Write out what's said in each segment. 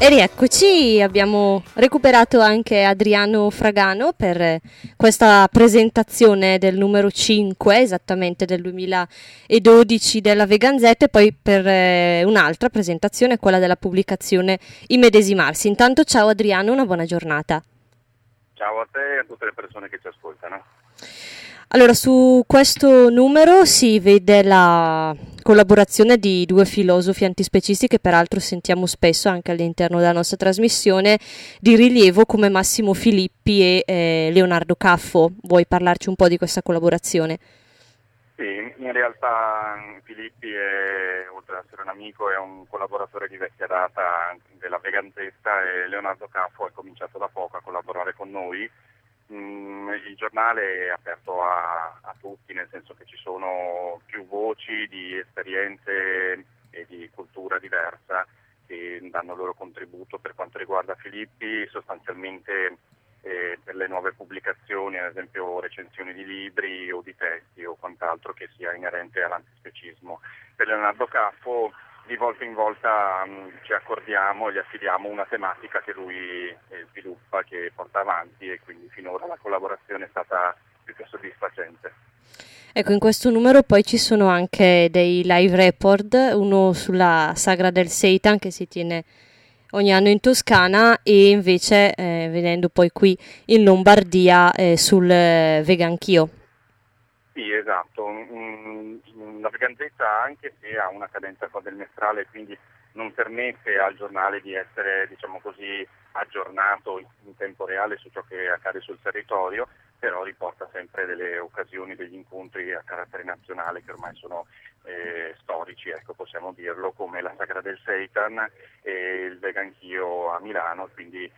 E rieccoci, abbiamo recuperato anche Adriano Fragano per questa presentazione del numero 5, esattamente del 2012 della Veganzetta, e poi per un'altra presentazione, quella della pubblicazione Immedesimarsi. Intanto ciao Adriano, una buona giornata. Ciao a te e a tutte le persone che ci ascoltano. Allora, su questo numero si vede la collaborazione di due filosofi antispecisti che peraltro sentiamo spesso anche all'interno della nostra trasmissione di rilievo, come Massimo Filippi e Leonardo Caffo. Vuoi parlarci un po' di questa collaborazione? Sì, in realtà Filippi è, oltre ad essere un amico, è un collaboratore di vecchia data della Veganzetta, e Leonardo Caffo è cominciato da poco a collaborare con noi. Il giornale è aperto a tutti, nel senso che ci sono più voci di esperienze e di cultura diversa che danno il loro contributo. Per quanto riguarda Filippi, sostanzialmente per le nuove pubblicazioni, ad esempio recensioni di libri o di testi o quant'altro che sia inerente all'antispecismo. Per Leonardo Caffo, di volta in volta ci accordiamo e gli affidiamo una tematica che lui sviluppa, che porta avanti, e quindi finora la collaborazione è stata più che soddisfacente. Ecco, in questo numero poi ci sono anche dei live report, uno sulla Sagra del Seitan che si tiene ogni anno in Toscana, e invece venendo poi qui in Lombardia sul Veganchio. Sì, esatto. La Veganzetta, anche se ha una cadenza quadrimestrale, quindi non permette al giornale di essere, diciamo così, aggiornato in tempo reale su ciò che accade sul territorio, però riporta sempre delle occasioni, degli incontri a carattere nazionale che ormai sono storici, ecco, possiamo dirlo, come la Sagra del Seitan e il Veganchio a Milano, quindi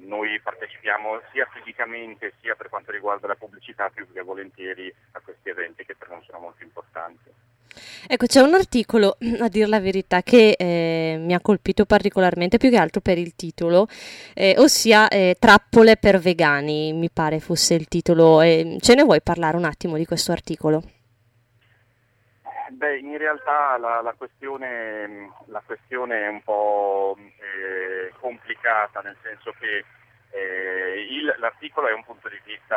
noi partecipiamo sia fisicamente sia per quanto riguarda la pubblicità più che volentieri a questi eventi che per noi sono molto importanti. Ecco, c'è un articolo, a dir la verità, che mi ha colpito particolarmente, più che altro per il titolo, ossia Trappole per vegani, mi pare fosse il titolo. Ce ne vuoi parlare un attimo di questo articolo? Beh, in realtà la questione è un po' complicata, nel senso che l'articolo è un punto di vista,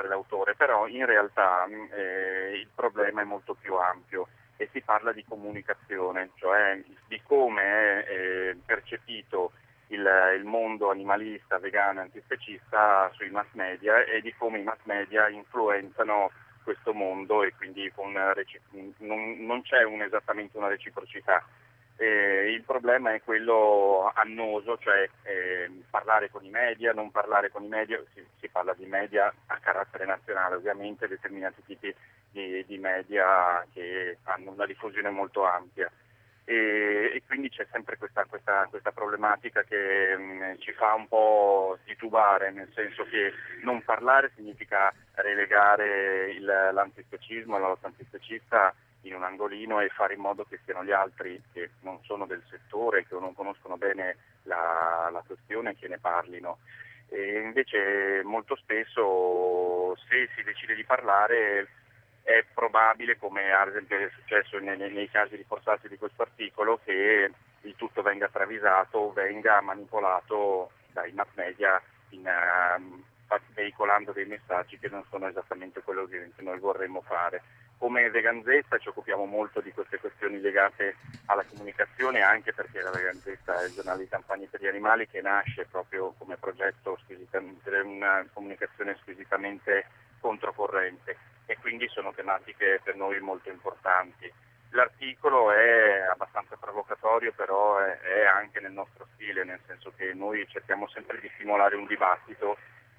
dell'autore, però in realtà il problema è molto più ampio e si parla di comunicazione, cioè di come è percepito il mondo animalista, vegano, antispecista sui mass media, e di come i mass media influenzano questo mondo, e quindi non c'è esattamente una reciprocità. Il problema è quello annoso, cioè parlare con i media, non parlare con i media. Si parla di media a carattere nazionale, ovviamente determinati tipi di media che hanno una diffusione molto ampia, e quindi c'è sempre questa problematica che ci fa un po' titubare, nel senso che non parlare significa relegare l'antispecismo, la lotta antispecista in un angolino e fare in modo che siano gli altri, che non sono del settore, che non conoscono bene la questione, che ne parlino. E invece molto spesso, se si decide di parlare, è probabile, come ad esempio è successo nei casi riportati di questo articolo, che il tutto venga travisato, venga manipolato dai mass media veicolando dei messaggi che non sono esattamente quello che noi vorremmo fare. Come Veganzetta ci occupiamo molto di queste questioni legate alla comunicazione, anche perché la Veganzetta è il giornale di campagna per gli animali, che nasce proprio come progetto per una comunicazione squisitamente controcorrente, e quindi sono tematiche per noi molto importanti. L'articolo è abbastanza provocatorio, però è anche nel nostro stile, nel senso che noi cerchiamo sempre di stimolare un dibattito,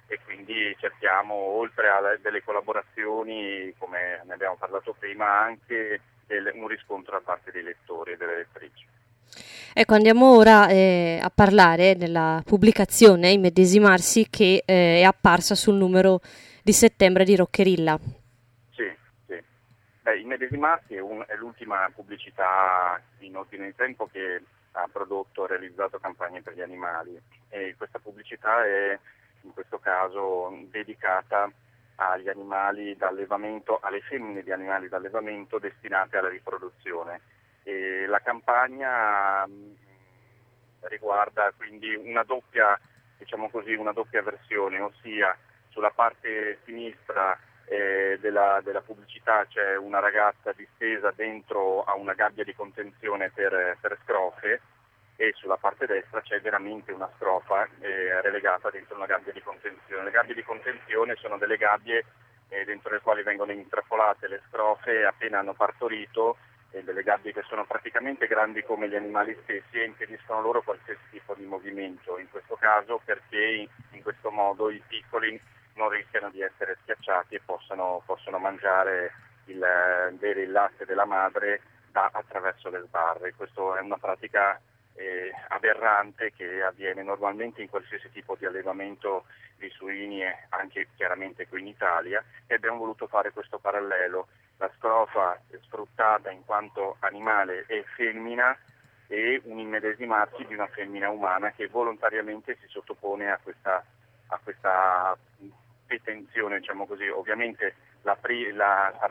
e quindi cerchiamo, oltre a delle collaborazioni, come ne abbiamo parlato prima, anche un riscontro da parte dei lettori e delle lettrici. Ecco, andiamo ora a parlare della pubblicazione Immedesimarsi, che è apparsa sul numero di settembre di Rockerilla. Sì. Immedesimarsi è l'ultima pubblicità in ordine di tempo che ha prodotto e realizzato campagne per gli animali, e questa pubblicità è in questo caso dedicata agli animali d'allevamento, alle femmine di animali d'allevamento destinate alla riproduzione. E la campagna riguarda quindi una doppia, diciamo così, una doppia versione, ossia sulla parte sinistra della pubblicità c'è una ragazza distesa dentro a una gabbia di contenzione per scrofe, e sulla parte destra c'è veramente una scrofa relegata dentro una gabbia di contenzione. Le gabbie di contenzione sono delle gabbie dentro le quali vengono intrafolate le scrofe appena hanno partorito, delle gabbie che sono praticamente grandi come gli animali stessi e impediscono loro qualsiasi tipo di movimento, in questo caso perché in questo modo i piccoli non rischiano di essere schiacciati e possono mangiare il latte della madre attraverso le sbarre. Questa è una pratica aberrante che avviene normalmente in qualsiasi tipo di allevamento di suini, anche chiaramente qui in Italia, e abbiamo voluto fare questo parallelo: la scrofa sfruttata in quanto animale e femmina, e un immedesimarsi di una femmina umana che volontariamente si sottopone a questa detenzione, diciamo così. Ovviamente la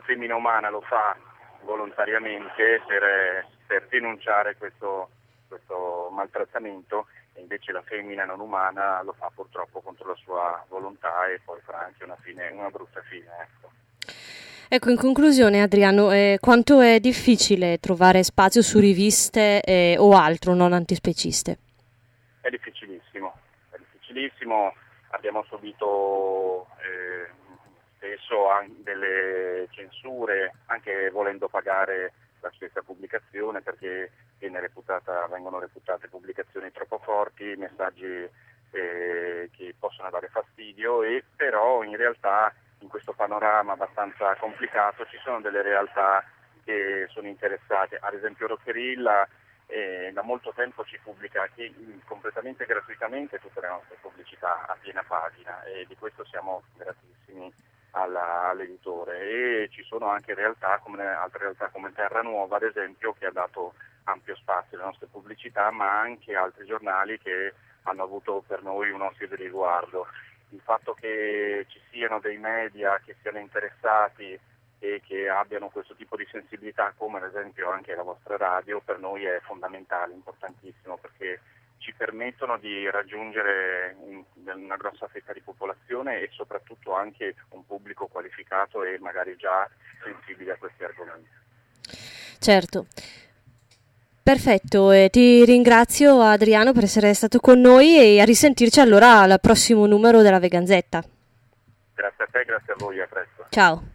femmina umana lo fa volontariamente per denunciare questo maltrattamento, e invece la femmina non umana lo fa purtroppo contro la sua volontà e poi fa anche una brutta fine, ecco. Ecco, in conclusione, Adriano, quanto è difficile trovare spazio su riviste o altro non antispeciste? È difficilissimo. Abbiamo subito spesso anche delle censure, anche volendo pagare la stessa pubblicazione, perché vengono reputate pubblicazioni troppo forti, messaggi che possono dare fastidio, e però in realtà in questo panorama abbastanza complicato ci sono delle realtà che sono interessate. Ad esempio Rockerilla da molto tempo ci pubblica completamente gratuitamente tutte le nostre pubblicità a piena pagina, e di questo siamo gratissimi all'editore. E ci sono anche altre realtà come Terra Nuova, ad esempio, che ha dato ampio spazio alle nostre pubblicità, ma anche altri giornali che hanno avuto per noi un occhio di riguardo. Il fatto che ci siano dei media che siano interessati e che abbiano questo tipo di sensibilità, come ad esempio anche la vostra radio, per noi è fondamentale, importantissimo, perché ci permettono di raggiungere una grossa fetta di popolazione e soprattutto anche un pubblico qualificato e magari già sensibile a questi argomenti. Certo. Perfetto, ti ringrazio Adriano per essere stato con noi, e a risentirci allora al prossimo numero della Veganzetta. Grazie a te, grazie a voi, a presto. Ciao.